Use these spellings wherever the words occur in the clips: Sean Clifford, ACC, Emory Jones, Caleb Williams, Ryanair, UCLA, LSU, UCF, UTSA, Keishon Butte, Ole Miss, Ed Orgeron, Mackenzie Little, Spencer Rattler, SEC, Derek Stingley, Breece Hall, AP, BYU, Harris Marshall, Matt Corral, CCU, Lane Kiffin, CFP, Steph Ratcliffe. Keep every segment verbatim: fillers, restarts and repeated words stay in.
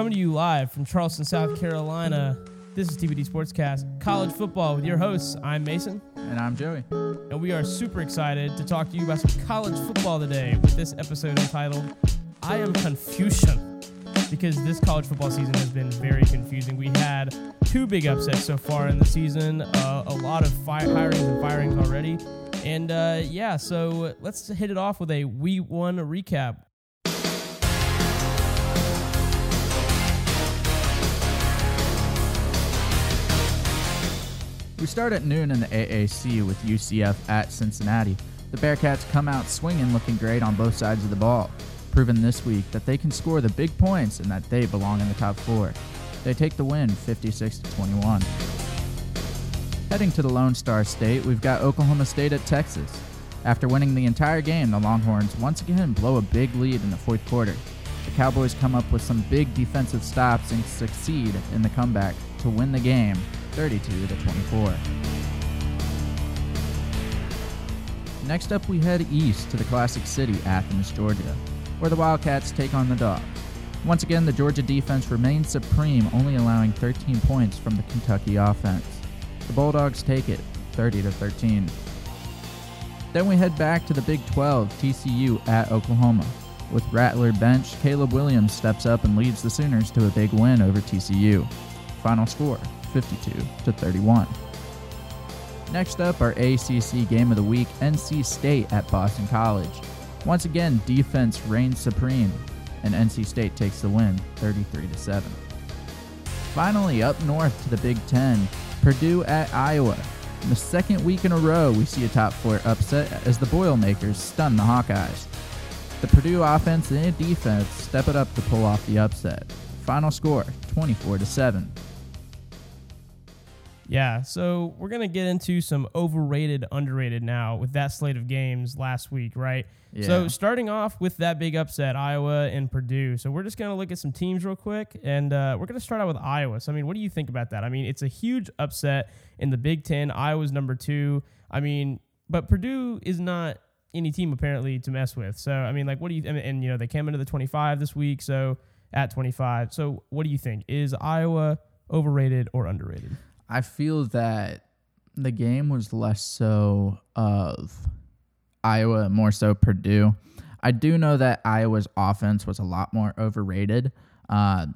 Coming to you live from Charleston, South Carolina, this is T B D Sportscast College Football with your hosts. I'm Mason. And I'm Joey. And we are super excited to talk to you about some college football today with this episode entitled, I Am Confusion, because this college football season has been very confusing. We had two big upsets so far in the season, uh, a lot of fire hirings and firings already. And uh, yeah, so let's hit it off with a Week One recap. We start at noon in the A A C with U C F at Cincinnati. The Bearcats come out swinging, looking great on both sides of the ball, proving this week that they can score the big points and that they belong in the top four. They take the win fifty-six to twenty-one. Heading to the Lone Star State, we've got Oklahoma State at Texas. After winning the entire game, the Longhorns once again blow a big lead in the fourth quarter. The Cowboys come up with some big defensive stops and succeed in the comeback to win the game thirty-two to twenty-four. Next up, we head east to the classic city, Athens, Georgia, where the Wildcats take on the Dogs. Once again, the Georgia defense remains supreme, only allowing thirteen points from the Kentucky offense. The Bulldogs take it thirty to thirteen. Then we head back to the Big twelve, T C U at Oklahoma. With Rattler bench, Caleb Williams steps up and leads the Sooners to a big win over T C U. Final score, fifty-two to thirty-one. Next up, our A C C game of the week, N C State at Boston College. Once again, defense reigns supreme, and N C State takes the win, thirty-three to seven. Finally, up north to the Big Ten, Purdue at Iowa. In the second week in a row, we see a top four upset as the Boilermakers stun the Hawkeyes. The Purdue offense and defense step it up to pull off the upset. Final score, twenty-four to seven. Yeah, so we're going to get into some overrated, underrated now with that slate of games last week, right? Yeah. So starting off with that big upset, Iowa and Purdue. So we're just going to look at some teams real quick, and uh, we're going to start out with Iowa. So, I mean, what do you think about that? I mean, it's a huge upset in the Big Ten. Iowa's number two. I mean, but Purdue is not any team apparently to mess with. So, I mean, like, what do you, and, and you know, they came into the twenty-five this week, so at twenty-five. So what do you think? Is Iowa overrated or underrated? I feel that the game was less so of Iowa, more so Purdue. I do know that Iowa's offense was a lot more overrated. Uh,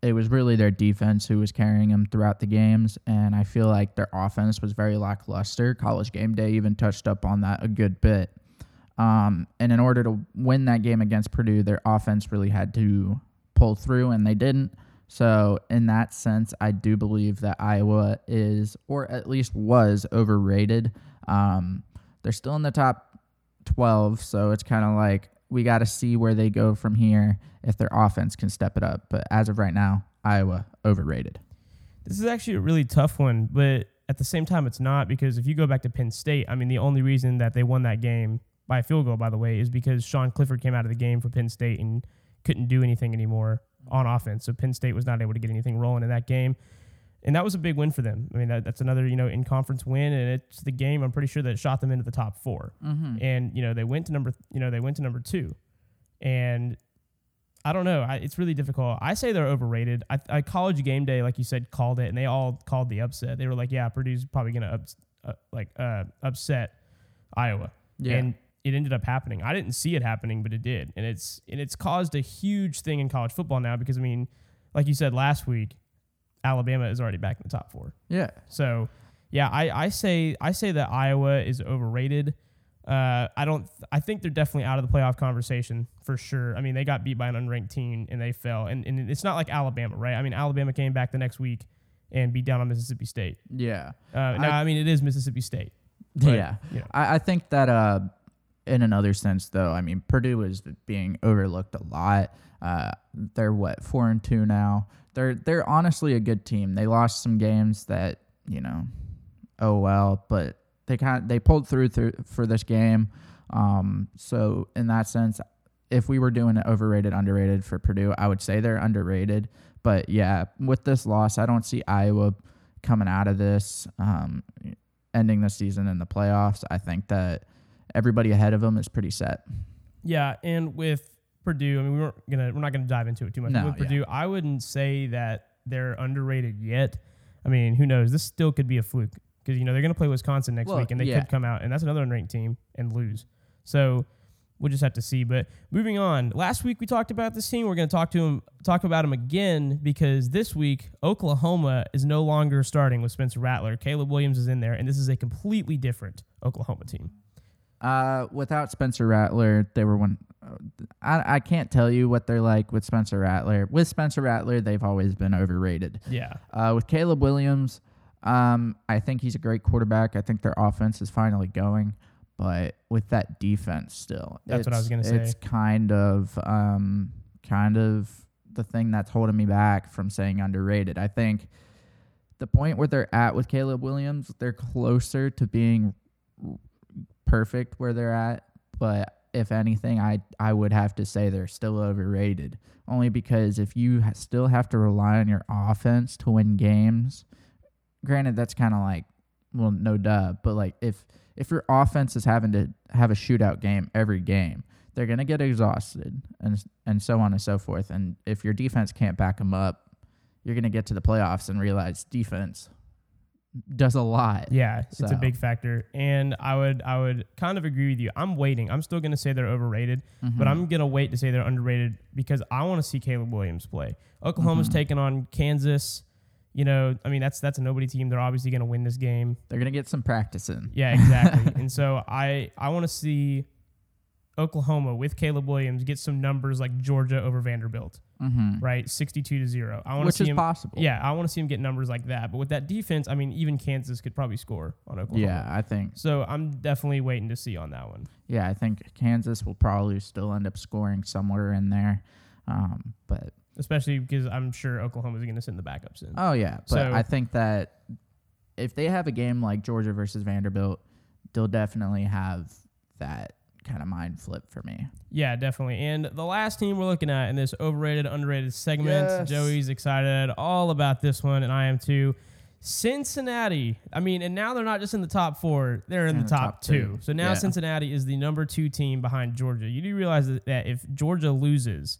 it was really their defense who was carrying them throughout the games, and I feel like their offense was very lackluster. College Game Day even touched up on that a good bit. Um, and in order to win that game against Purdue, their offense really had to pull through, and they didn't. So in that sense, I do believe that Iowa is, or at least was, overrated. Um, they're still in the top twelve, so it's kind of like we got to see where they go from here if their offense can step it up. But as of right now, Iowa, overrated. This is actually a really tough one, but at the same time, it's not, because if you go back to Penn State, I mean, the only reason that they won that game by a field goal, by the way, is because Sean Clifford came out of the game for Penn State and couldn't do anything anymore on offense. So Penn State was not able to get anything rolling in that game. And that was a big win for them. I mean, that, that's another, you know, in-conference win, and it's the game, I'm pretty sure, that shot them into the top four. Mm-hmm. And, you know, they went to number, you know, they went to number two. And I don't know. I, it's really difficult. I say they're overrated. I, I College Game Day, like you said, called it, and they all called the upset. They were like, yeah, Purdue's probably going to ups, uh, like uh, upset Iowa. Yeah. And it ended up happening. I didn't see it happening, but it did. And it's and it's caused a huge thing in college football now because, I mean, like you said last week, Alabama is already back in the top four. Yeah. So, yeah, I, I say I say that Iowa is overrated. Uh, I don't. I think they're definitely out of the playoff conversation for sure. I mean, they got beat by an unranked team and they fell. And, and it's not like Alabama, right? I mean, Alabama came back the next week and beat down on Mississippi State. Yeah. Uh, no, I, I mean, it is Mississippi State. But, yeah. You know. I, I think that... Uh, in another sense, though, I mean, Purdue is being overlooked a lot. Uh, they're, what, four and two now? They're they're honestly a good team. They lost some games that, you know, oh, well, but they kind of, they pulled through, through for this game. Um, so in that sense, if we were doing an overrated, underrated for Purdue, I would say they're underrated. But, yeah, with this loss, I don't see Iowa coming out of this, um, ending the season in the playoffs. I think that everybody ahead of them is pretty set. Yeah, and with Purdue, I mean, we weren't gonna, we're not going to dive into it too much. No, with yeah. Purdue, I wouldn't say that they're underrated yet. I mean, who knows? This still could be a fluke because, you know, they're going to play Wisconsin next well, week and they yeah. could come out, and that's another unranked team, and lose. So we'll just have to see. But moving on, last week we talked about this team. We're going to talk to him, talk about him again, because this week Oklahoma is no longer starting with Spencer Rattler. Caleb Williams is in there, and this is a completely different Oklahoma team. Uh, without Spencer Rattler, they were one. I I can't tell you what they're like with Spencer Rattler. With Spencer Rattler, they've always been overrated. Yeah. Uh, with Caleb Williams, um, I think he's a great quarterback. I think their offense is finally going. But with that defense still, that's what I was going to say. It's kind of, um, kind of the thing that's holding me back from saying underrated. I think the point where they're at with Caleb Williams, they're closer to being perfect where they're at. But if anything, I, I would have to say they're still overrated, only because if you still have to rely on your offense to win games, granted, that's kind of like, well, no duh, but like if, If your offense is having to have a shootout game every game, they're going to get exhausted and and so on and so forth. And if your defense can't back them up, you're going to get to the playoffs and realize defense does a lot. Yeah, so. It's a big factor. And I would I would kind of agree with you. I'm waiting. I'm still going to say they're overrated, mm-hmm. but I'm going to wait to say they're underrated because I want to see Caleb Williams play. Oklahoma's mm-hmm. taking on Kansas. You know, I mean, that's that's a nobody team. They're obviously going to win this game. They're going to get some practice in. Yeah, exactly. And so I, I want to see Oklahoma with Caleb Williams get some numbers like Georgia over Vanderbilt, mm-hmm. right? sixty-two to zero. I want to see him, which is possible. Yeah, I want to see him get numbers like that. But with that defense, I mean, even Kansas could probably score on Oklahoma. Yeah, I think. So I'm definitely waiting to see on that one. Yeah, I think Kansas will probably still end up scoring somewhere in there. Um, but... Especially because I'm sure Oklahoma is going to send the backups in. Oh, yeah. But so, I think that if they have a game like Georgia versus Vanderbilt, they'll definitely have that kind of mind flip for me. Yeah, definitely. And the last team we're looking at in this overrated, underrated segment, yes. Joey's excited all about this one, and I am too. Cincinnati. I mean, and now they're not just in the top four. They're in, in the, the top, top two. two. So now yeah. Cincinnati is the number two team behind Georgia. You do realize that if Georgia loses...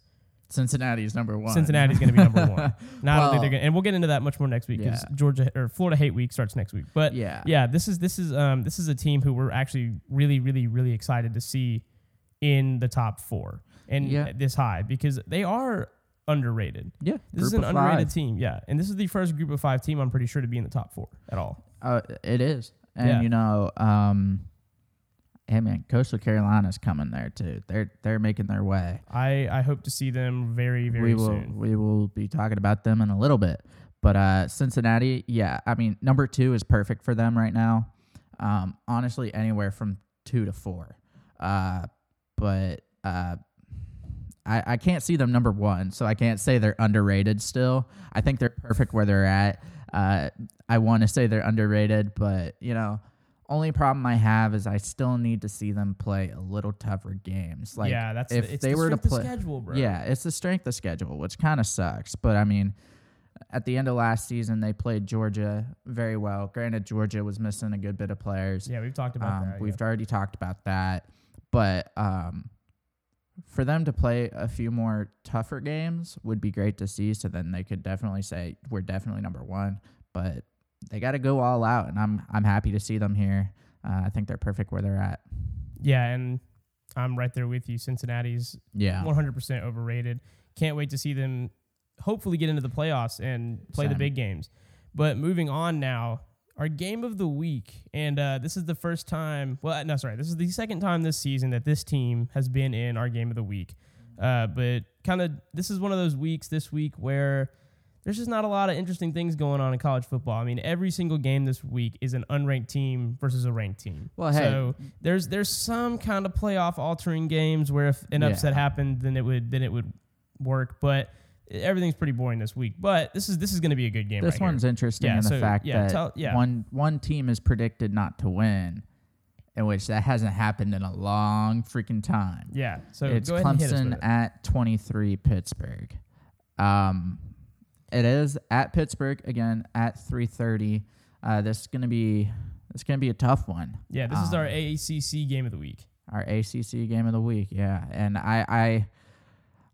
Cincinnati's number one. Cincinnati's going to be number one. Now, well, I don't think they're going, and we'll get into that much more next week because yeah. Georgia or Florida Hate Week starts next week. But yeah, yeah, this is this is um this is a team who we're actually really really really excited to see in the top four and yeah. this high because they are underrated. Yeah, this group is an underrated five. team. Yeah, and this is the first group of five team I'm pretty sure to be in the top four at all. Uh, it is, and yeah. you know, um. Hey man, Coastal Carolina's coming there too. They're they're making their way. I, I hope to see them very very we will, soon. We will be talking about them in a little bit. But uh, Cincinnati, yeah, I mean number two is perfect for them right now. Um, honestly, anywhere from two to four. Uh, but uh, I I can't see them number one, so I can't say they're underrated. Still, I think they're perfect where they're at. Uh, I want to say they're underrated, but you know. Only problem I have is I still need to see them play a little tougher games. Like yeah, that's if the, it's they the were to play, schedule, bro. Yeah, it's the strength of schedule, which kind of sucks. But I mean, at the end of last season, they played Georgia very well. Granted, Georgia was missing a good bit of players. Yeah, we've talked about um, that. We've yeah. already talked about that. But um, for them to play a few more tougher games would be great to see. So then they could definitely say we're definitely number one. But they got to go all out, and I'm I'm happy to see them here. Uh, I think they're perfect where they're at. Yeah, and I'm right there with you. Cincinnati's yeah. one hundred percent overrated. Can't wait to see them hopefully get into the playoffs and play Same. the big games. But moving on now, our game of the week, and uh, this is the first time, well, no, sorry, this is the second time this season that this team has been in our game of the week. Uh, but kind of this is one of those weeks this week where there's just not a lot of interesting things going on in college football. I mean, every single game this week is an unranked team versus a ranked team. Well, hey. So there's there's some kind of playoff altering games where if an yeah. upset happened, then it would then it would work. But everything's pretty boring this week. But this is this is going to be a good game. This right one's here. interesting yeah, in so the fact yeah, that tell, yeah. one one team is predicted not to win, in which that hasn't happened in a long freaking time. Yeah. So it's go ahead Clemson and hit us with it. At twenty-three Pittsburgh. Um. It is at Pittsburgh again at three thirty. Uh, this is gonna be it's gonna be a tough one. Yeah, this um, is our A C C game of the week. Our A C C game of the week, yeah. And I, I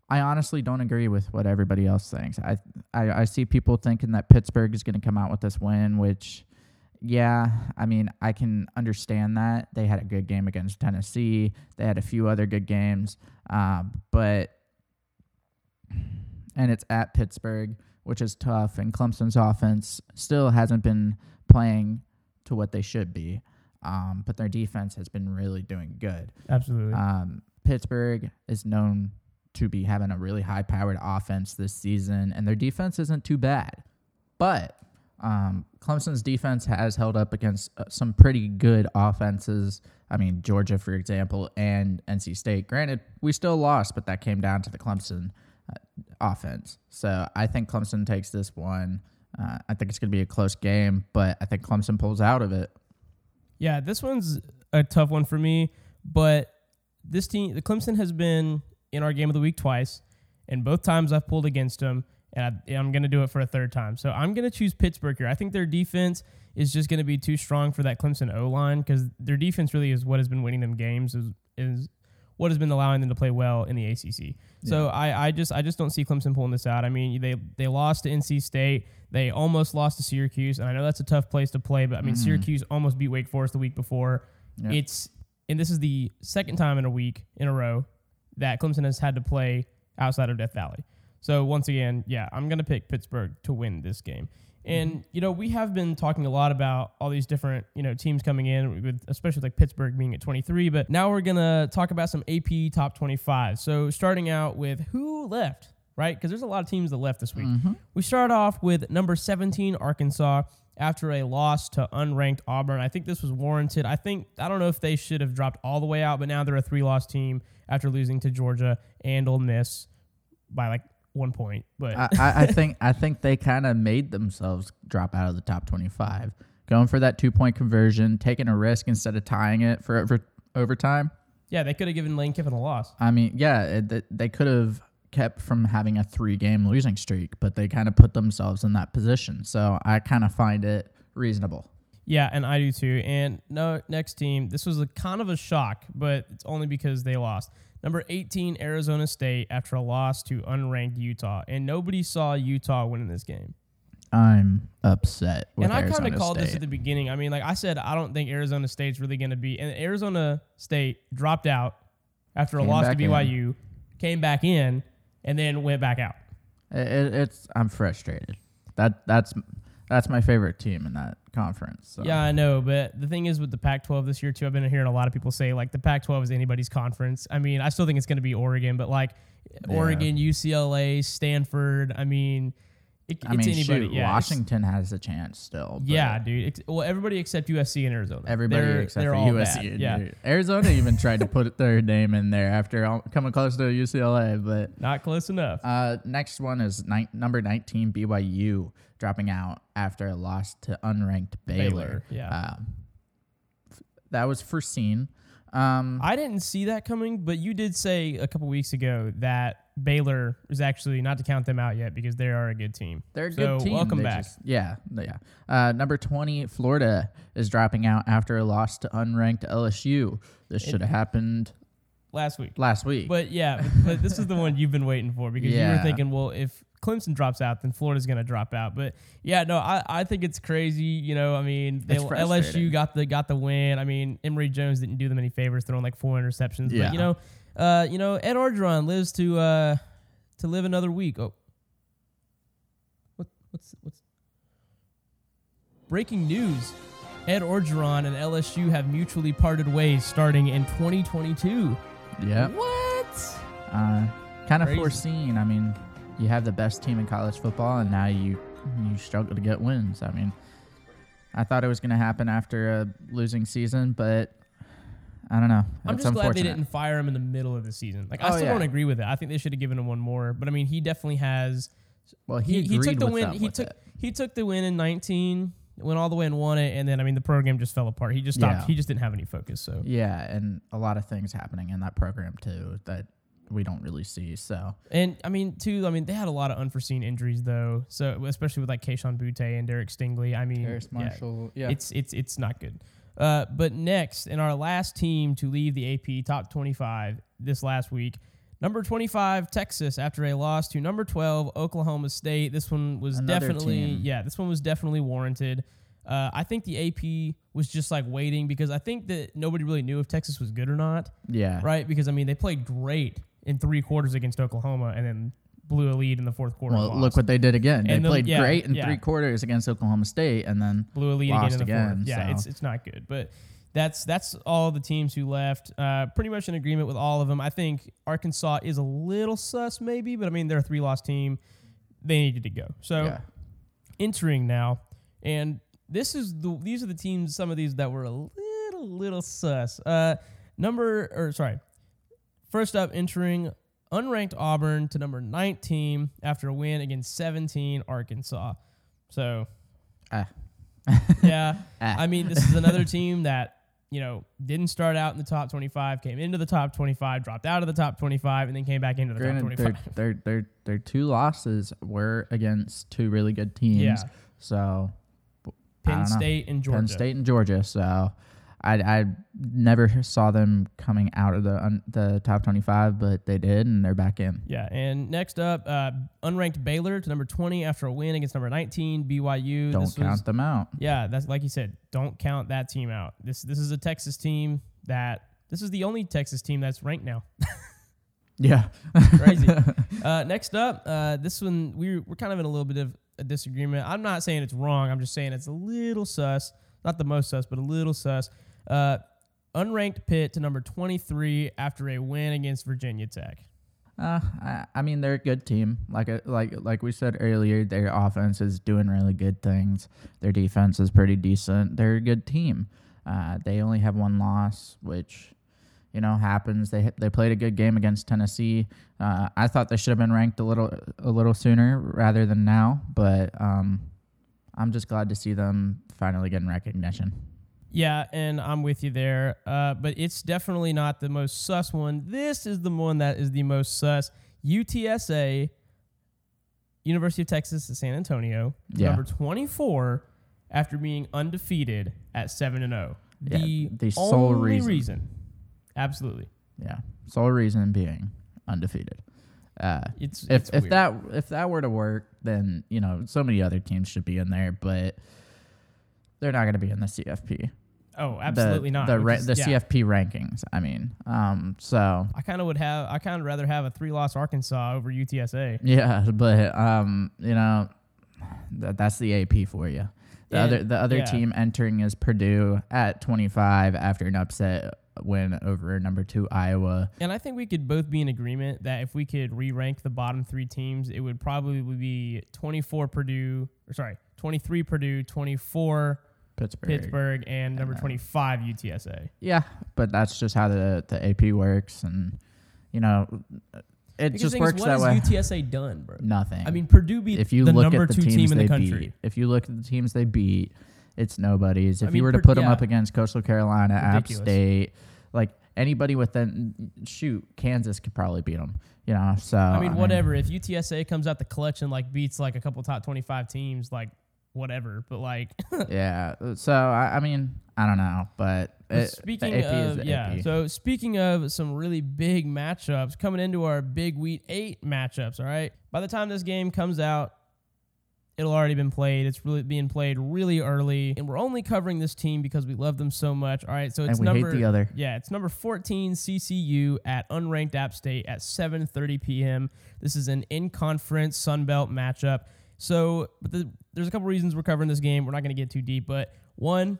I honestly don't agree with what everybody else thinks. I I, I see people thinking that Pittsburgh is going to come out with this win, which, yeah, I mean, I can understand that. They had a good game against Tennessee. They had a few other good games. Uh, but and it's at Pittsburgh, which is tough, and Clemson's offense still hasn't been playing to what they should be. Um, but their defense has been really doing good. Absolutely. Um, Pittsburgh is known to be having a really high-powered offense this season, and their defense isn't too bad. But um, Clemson's defense has held up against uh, some pretty good offenses. I mean, Georgia, for example, and N C State. Granted, we still lost, but that came down to the Clemson uh, offense. So I think Clemson takes this one. Uh, I think it's going to be a close game, but I think Clemson pulls out of it. Yeah, this one's a tough one for me, but this team, the Clemson has been in our game of the week twice, and both times I've pulled against them, and I, I'm going to do it for a third time. So I'm going to choose Pittsburgh here. I think their defense is just going to be too strong for that Clemson O-line, because their defense really is what has been winning them games, is, is what has been allowing them to play well in the A C C. Yeah. So I, I just I just don't see Clemson pulling this out. I mean, they, they lost to N C State. They almost lost to Syracuse, and I know that's a tough place to play, but, I mean, mm-hmm. Syracuse almost beat Wake Forest the week before. Yep. It's and this is the second time in a week in a row that Clemson has had to play outside of Death Valley. So, once again, yeah, I'm going to pick Pittsburgh to win this game. And, you know, we have been talking a lot about all these different, you know, teams coming in, with, especially like Pittsburgh being at twenty-three. But now we're going to talk about some A P Top twenty-five. So, starting out with who left, right? Because there's a lot of teams that left this week. Mm-hmm. We start off with number seventeen, Arkansas, after a loss to unranked Auburn. I think this was warranted. I think, I don't know if they should have dropped all the way out, but now they're a three-loss team after losing to Georgia and Ole Miss by like one point. But I, I think I think they kind of made themselves drop out of the top twenty-five, going for that two-point conversion, taking a risk instead of tying it for over, overtime. Yeah, they could have given Lane Kiffin a loss. I mean, yeah, it, they could have kept from having a three-game losing streak, but they kind of put themselves in that position. So I kind of find it reasonable. Yeah, and I do too. And no, next team, this was a kind of a shock, but it's only because they lost. Number eighteen, Arizona State, after a loss to unranked Utah. And nobody saw Utah winning this game. I'm upset with Arizona State. And I kind of called this at the beginning. I mean, like I said, I don't think Arizona State's really going to be. And Arizona State dropped out after a loss to B Y U, came back in, and then went back out. It, it's I'm frustrated. That that's that's my favorite team in that conference. So. Yeah, I know, but the thing is with the Pac twelve this year too, I've been hearing a lot of people say like the Pac twelve is anybody's conference. I mean, I still think it's going to be Oregon, but like yeah. Oregon, U C L A, Stanford. I mean, it, I it's mean, anybody. Shoot, yeah, Washington it's, has a chance still. Yeah, dude. It's, well, everybody except U S C and Arizona. Everybody they're, except they're for U S C. And yeah. Arizona even tried to put their name in there after all, coming close to U C L A, but not close enough. Uh, next one is ni- number nineteen, B Y U, dropping out after a loss to unranked Baylor. Baylor yeah, um, f- that was foreseen. Um, I didn't see that coming, but you did say a couple weeks ago that Baylor is actually not to count them out yet because they are a good team. They're a so good team. Welcome they back. Just, yeah, yeah. Uh, number twenty, Florida is dropping out after a loss to unranked L S U. This should have happened last week. Last week, but yeah, but, but this is the one you've been waiting for because yeah. you were thinking, well, if Clemson drops out, then Florida's going to drop out. But yeah, no, I, I think it's crazy. You know, I mean, they, L S U got the got the win. I mean, Emory Jones didn't do them any favors, throwing like four interceptions. Yeah. But you know, uh, you know, Ed Orgeron lives to uh, to live another week. Oh, what what's what's breaking news? Ed Orgeron and L S U have mutually parted ways starting in twenty twenty-two. Yeah. What? Uh, kind of foreseen. I mean. You have the best team in college football, and now you you struggle to get wins. I mean, I thought it was going to happen after a losing season, but I don't know. I'm it's just glad they didn't fire him in the middle of the season. Like, I oh, still yeah. don't agree with it. I think they should have given him one more. But I mean, he definitely has. Well, he he, he took the with win. He took it. he took the win in nineteen, went all the way and won it, and then I mean, the program just fell apart. He just stopped. Yeah. He just didn't have any focus. So yeah, and a lot of things happening in that program too that we don't really see. So, and I mean, too, I mean, they had a lot of unforeseen injuries though. So, especially with like Keishon Butte and Derek Stingley. I mean, Harris Marshall, yeah, yeah. It's, it's, it's not good. Uh, but next, in our last team to leave the A P top twenty-five this last week, Number twenty-five, Texas, after a loss to number twelve, Oklahoma State. This one was Another definitely, team. yeah, this one was definitely warranted. Uh, I think the A P was just like waiting because I think that nobody really knew if Texas was good or not. Yeah. Right? Because, I mean, they played great in three quarters against Oklahoma and then blew a lead in the fourth quarter. Well, look what they did again. And they the, played yeah, great in yeah. three quarters against Oklahoma State and then blew a lead lost again. In the again yeah, so. it's it's not good. But that's that's all the teams who left. Uh, pretty much in agreement with all of them. I think Arkansas is a little sus maybe, but, I mean, they're a three-loss team. They needed to go. So yeah. entering now, and this is the these are the teams, some of these that were a little, little sus. Uh, number, or sorry, first up entering unranked Auburn to number nineteen after a win against seventeen Arkansas. So, ah. yeah, ah. I mean, this is another team that, you know, didn't start out in the top twenty-five, came into the top twenty-five, dropped out of the top twenty-five, and then came back into the Granted, top twenty-five. Their, their, their, their two losses were against two really good teams. Yeah. So, Penn State know. and Georgia. Penn State and Georgia. So, I, I never saw them coming out of the un, the top twenty-five, but they did, and they're back in. Yeah, and next up, uh, unranked Baylor to number twenty after a win against number nineteen, B Y U. Don't this count was, them out. Yeah, that's like you said, don't count that team out. This this is a Texas team that – this is the only Texas team that's ranked now. yeah. Crazy. Uh, next up, uh, this one, we, we're kind of in a little bit of a disagreement. I'm not saying it's wrong. I'm just saying it's a little sus. Not the most sus, but a little sus. Uh, unranked Pitt to number twenty-three after a win against Virginia Tech. Uh, I, I mean, they're a good team. Like a, like like we said earlier, their offense is doing really good things. Their defense is pretty decent. They're a good team. Uh, they only have one loss, which, you know, happens. They they played a good game against Tennessee. Uh, I thought they should have been ranked a little a little sooner rather than now, but um, I'm just glad to see them finally getting recognition. Yeah, and I'm with you there, uh, but it's definitely not the most sus one. This is the one that is the most sus. U T S A, University of Texas at San Antonio, yeah. number twenty-four, after being undefeated at seven and oh. Yeah, the the sole reason. reason. Absolutely. Yeah, sole reason being undefeated. Uh, it's if it's if weird. that if that were to work, then you know so many other teams should be in there, but they're not going to be in the C F P. Oh, absolutely the, not. The, ra- is, the yeah. C F P rankings. I mean, um, so I kind of would have. I kind of rather have a three-loss Arkansas over U T S A. Yeah, but um, you know, that that's the A P for you. The and, other the other yeah. team entering is Purdue at twenty-five after an upset win over number two Iowa. And I think we could both be in agreement that if we could re-rank the bottom three teams, it would probably be twenty-four Purdue. Or sorry, twenty-three Purdue, twenty-four. Pittsburgh, Pittsburgh, and number and twenty-five U T S A. Yeah, but that's just how the, the A P works, and you know, it because just works is, that way. What has U T S A done, bro? Nothing. I mean, Purdue beat if you the look number at the two team in the country. Beat, if you look at the teams they beat, it's nobody's. If I mean, you were to put per, them yeah. up against Coastal Carolina, Ridiculous. App State, like anybody within shoot, Kansas could probably beat them. You know, so I mean, I whatever. Mean, if U T S A comes out the clutch and like beats like a couple top twenty-five teams, like. Whatever, but like, yeah. So I, I mean, I don't know, but it, speaking the A P of is the yeah, A P. So speaking of some really big matchups coming into our Big Wheat Eight matchups. All right, by the time this game comes out, it'll already been played. It's really being played really early, and we're only covering this team because we love them so much. All right, so it's and we number hate the other. Yeah, it's number fourteen C C U at unranked App State at seven thirty p.m. This is an in-conference Sun Belt matchup. So, but the, there's a couple reasons we're covering this game. We're not going to get too deep, but one,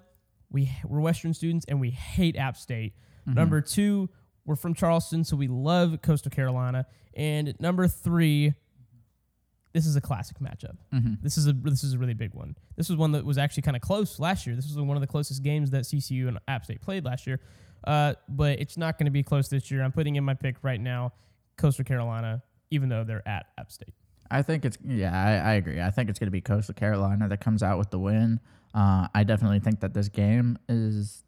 we, we're Western students and we hate App State. Mm-hmm. Number two, we're from Charleston, so we love Coastal Carolina. And number three, this is a classic matchup. Mm-hmm. This is a this is a really big one. This was one that was actually kind of close last year. This was one of the closest games that C C U and App State played last year, uh, but it's not going to be close this year. I'm putting in my pick right now, Coastal Carolina, even though they're at App State. I think it's, yeah, I, I agree. I think it's going to be Coastal Carolina that comes out with the win. Uh, I definitely think that this game is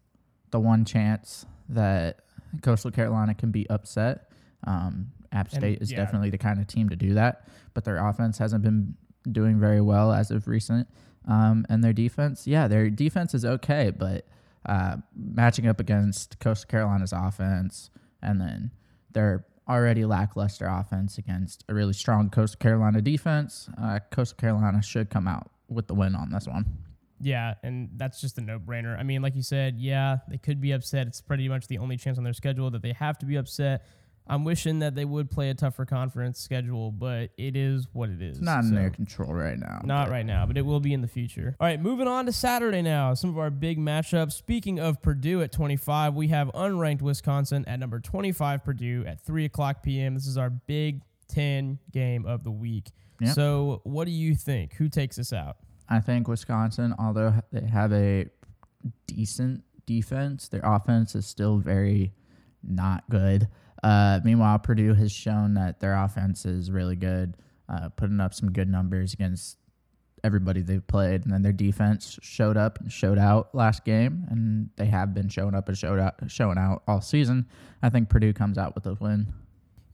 the one chance that Coastal Carolina can be upset. Um, App State and, is yeah. definitely the kind of team to do that, but their offense hasn't been doing very well as of recent. Um, and their defense, yeah, their defense is okay, but uh, matching up against Coastal Carolina's offense and then their already lackluster offense against a really strong Coastal Carolina defense. Uh, Coastal Carolina should come out with the win on this one. Yeah, and that's just a no-brainer. I mean, like you said, yeah, they could be upset. It's pretty much the only chance on their schedule that they have to be upset. I'm wishing that they would play a tougher conference schedule, but it is what it is. It's not so in their control right now. Not right now, but it will be in the future. All right, moving on to Saturday now. Some of our big matchups. Speaking of Purdue at twenty-five, we have unranked Wisconsin at number twenty-five, Purdue at three o'clock p.m. This is our Big Ten game of the week. Yep. So what do you think? Who takes this out? I think Wisconsin, although they have a decent defense, their offense is still very not good. Uh, meanwhile, Purdue has shown that their offense is really good, uh, putting up some good numbers against everybody they've played. And then their defense showed up and showed out last game, and they have been showing up and showed out, showing out all season. I think Purdue comes out with a win.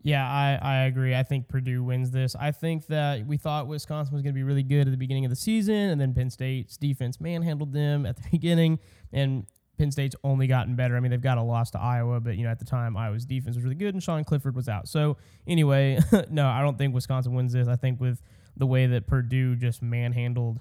Yeah, I, I agree. I think Purdue wins this. I think that we thought Wisconsin was going to be really good at the beginning of the season, and then Penn State's defense manhandled them at the beginning, and Penn State's only gotten better. I mean, they've got a loss to Iowa, but, you know, at the time, Iowa's defense was really good, and Sean Clifford was out. So, anyway, no, I don't think Wisconsin wins this. I think with the way that Purdue just manhandled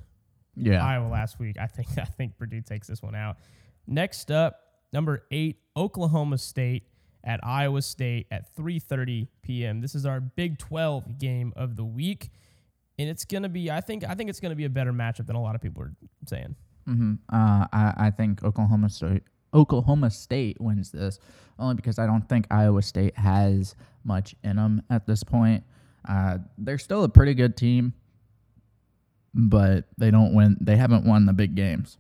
yeah. Iowa last week, I think I think Purdue takes this one out. Next up, number eight, Oklahoma State at Iowa State at three thirty p.m. This is our Big twelve game of the week, and it's going to be, I think, I think it's going to be a better matchup than a lot of people are saying. Mm-hmm. Uh, I, I think Oklahoma State, Oklahoma State wins this, only because I don't think Iowa State has much in them at this point. Uh, they're still a pretty good team, but they don't win. They haven't won the big games.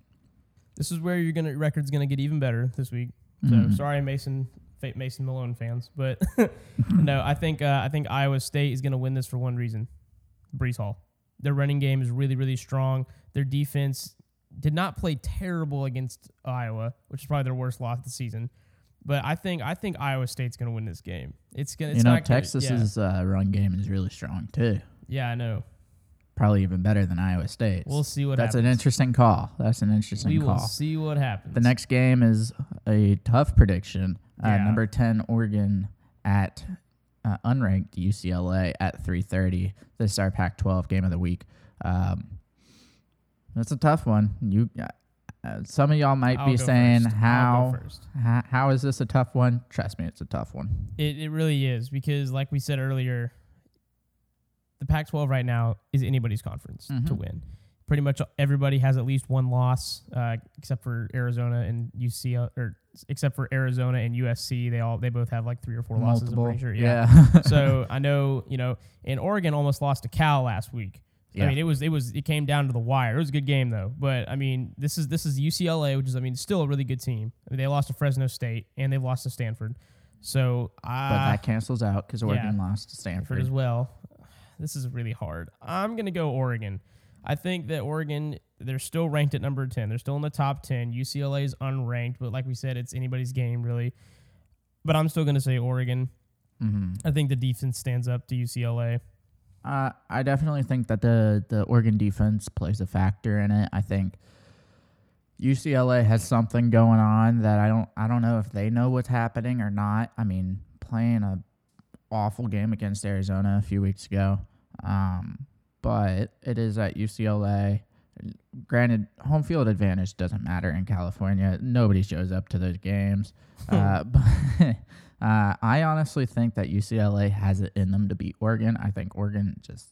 This is where your gonna record's gonna get even better this week. So mm-hmm. sorry, Mason Mason Malone fans, but no, I think uh, I think Iowa State is gonna win this for one reason: Breece Hall. Their running game is really really strong. Their defense did not play terrible against Iowa, which is probably their worst loss of the season. But I think I think Iowa State's going to win this game. It's going. You know, not Texas's yeah. uh, run game is really strong too. Yeah, I know. Probably even better than Iowa State's. We'll see what. That's happens. An interesting call. That's an interesting we call. We will see what happens. The next game is a tough prediction. Yeah. Uh, number ten Oregon at uh, unranked U C L A at three thirty. This is our Pac twelve game of the week. Um, That's a tough one. You, uh, some of y'all might I'll be saying, first. how, how, how is this a tough one? Trust me, it's a tough one. It it really is, because like we said earlier, the Pac twelve right now is anybody's conference mm-hmm. to win. Pretty much everybody has at least one loss, uh, except for Arizona and U C L A, or except for Arizona and U S C. They all they both have like three or four Multiple. losses. I'm pretty sure. Yeah. yeah. So I know you know, and Oregon almost lost to Cal last week. Yeah. I mean, it was it was it came down to the wire. It was a good game though, but I mean, this is this is U C L A, which is I mean, still a really good team. I mean, they lost to Fresno State and they lost to Stanford, so I, but that cancels out because Oregon yeah, lost to Stanford. Stanford as well. This is really hard. I'm gonna go Oregon. I think that Oregon, they're still ranked at number ten. They're still in the top ten. U C L A is unranked, but like we said, it's anybody's game really. But I'm still gonna say Oregon. Mm-hmm. I think the defense stands up to U C L A. Uh, I definitely think that the, the Oregon defense plays a factor in it. I think U C L A has something going on that I don't I don't know if they know what's happening or not. I mean, playing a awful game against Arizona a few weeks ago, um, but it is at U C L A. Granted, home field advantage doesn't matter in California. Nobody shows up to those games. uh, but uh, I honestly think that U C L A has it in them to beat Oregon. I think Oregon just,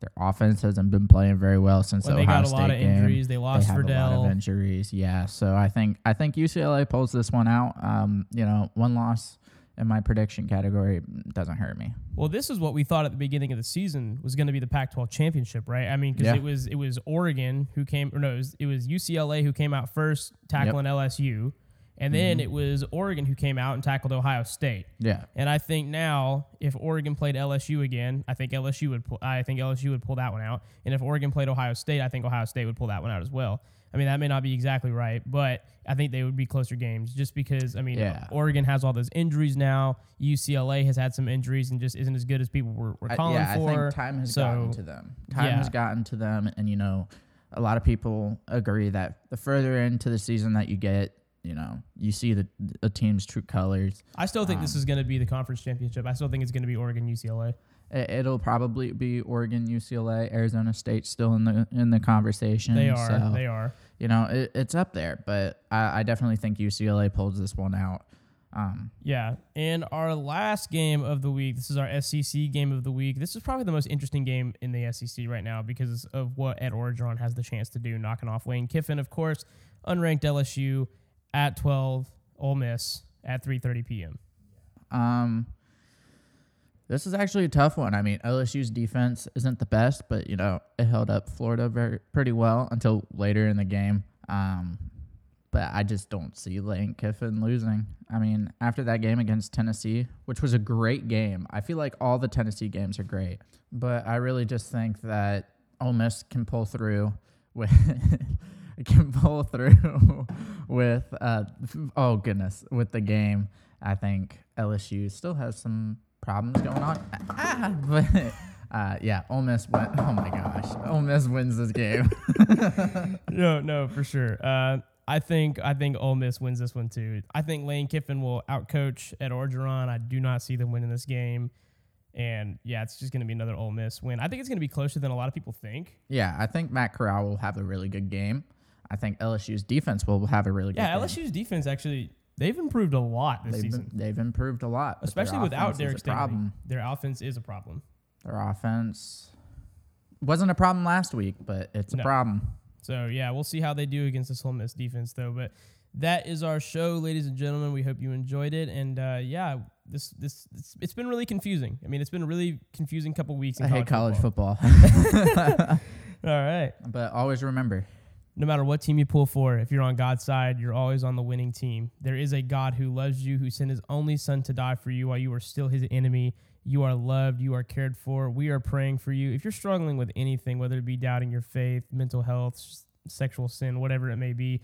their offense hasn't been playing very well since well, the Ohio State game. They got a lot of game. injuries. They lost Verdell. They have a lot of injuries, yeah. So I think I think U C L A pulls this one out. Um, you know, one loss in my prediction category doesn't hurt me. Well, this is what we thought at the beginning of the season was going to be the Pac twelve championship, right? I mean, because yeah. it was it was Oregon who came, or no, it was, it was U C L A who came out first, tackling yep. L S U, and then mm-hmm. it was Oregon who came out and tackled Ohio State. Yeah, and I think now if Oregon played L S U again, I think L S U would pull, I think L S U would pull that one out, and if Oregon played Ohio State, I think Ohio State would pull that one out as well. I mean, that may not be exactly right, but I think they would be closer games just because, I mean, yeah. Oregon has all those injuries now. U C L A has had some injuries and just isn't as good as people were, were calling I, yeah, for. Yeah, I think time has so, gotten to them. Time yeah. has gotten to them, and, you know, a lot of people agree that the further into the season that you get, you know, you see the a team's true colors. I still think um, this is going to be the conference championship. I still think it's going to be Oregon, U C L A. It'll probably be Oregon, U C L A, Arizona State still in the in the conversation. They are. So, they are. You know, it, it's up there, but I, I definitely think U C L A pulls this one out. Um, yeah, and our last game of the week, this is our S E C game of the week. This is probably the most interesting game in the S E C right now because of what Ed Orgeron has the chance to do, knocking off Lane Kiffin, of course, unranked L S U at twelve, Ole Miss at three thirty p.m. Um, this is actually a tough one. I mean, L S U's defense isn't the best, but, you know, it held up Florida very, pretty well until later in the game. Um But I just don't see Lane Kiffin losing. I mean, after that game against Tennessee, which was a great game. I feel like all the Tennessee games are great. But I really just think that Ole Miss can pull through with can pull through with uh, oh goodness, with the game. I think L S U still has some problems going on. Ah, but Uh, yeah, Ole Miss win- Oh my gosh, Ole Miss wins this game. no, no, for sure. Uh, I think I think Ole Miss wins this one too. I think Lane Kiffin will outcoach Ed Orgeron. I do not see them winning this game, and yeah, it's just going to be another Ole Miss win. I think it's going to be closer than a lot of people think. Yeah, I think Matt Corral will have a really good game. I think L S U's defense will have a really good yeah, game. Yeah, L S U's defense actually they've improved a lot this they've season. Been, they've improved a lot, especially without Derek Stingley. Their offense is a problem. Their offense wasn't a problem last week, but it's no. a problem. So, yeah, we'll see how they do against this Ole Miss defense, though. But that is our show, ladies and gentlemen. We hope you enjoyed it. And, uh, yeah, this this it's, it's been really confusing. I mean, it's been a really confusing couple weeks. In I college hate college football. football. All right. But always remember, no matter what team you pull for, if you're on God's side, you're always on the winning team. There is a God who loves you, who sent his only son to die for you while you were still his enemy. You are loved. You are cared for. We are praying for you. If you're struggling with anything, whether it be doubting your faith, mental health, sexual sin, whatever it may be,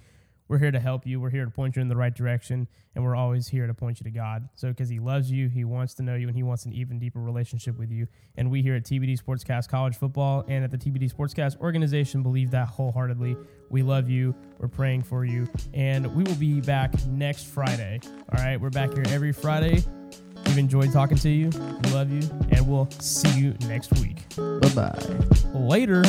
we're here to help you. We're here to point you in the right direction, and we're always here to point you to God. So because he loves you, he wants to know you, and he wants an even deeper relationship with you. And we here at T B D Sportscast College Football and at the T B D Sportscast organization believe that wholeheartedly. We love you. We're praying for you. And we will be back next Friday. All right, we're back here every Friday. We've enjoyed talking to you. We love you. And we'll see you next week. Bye-bye. Later.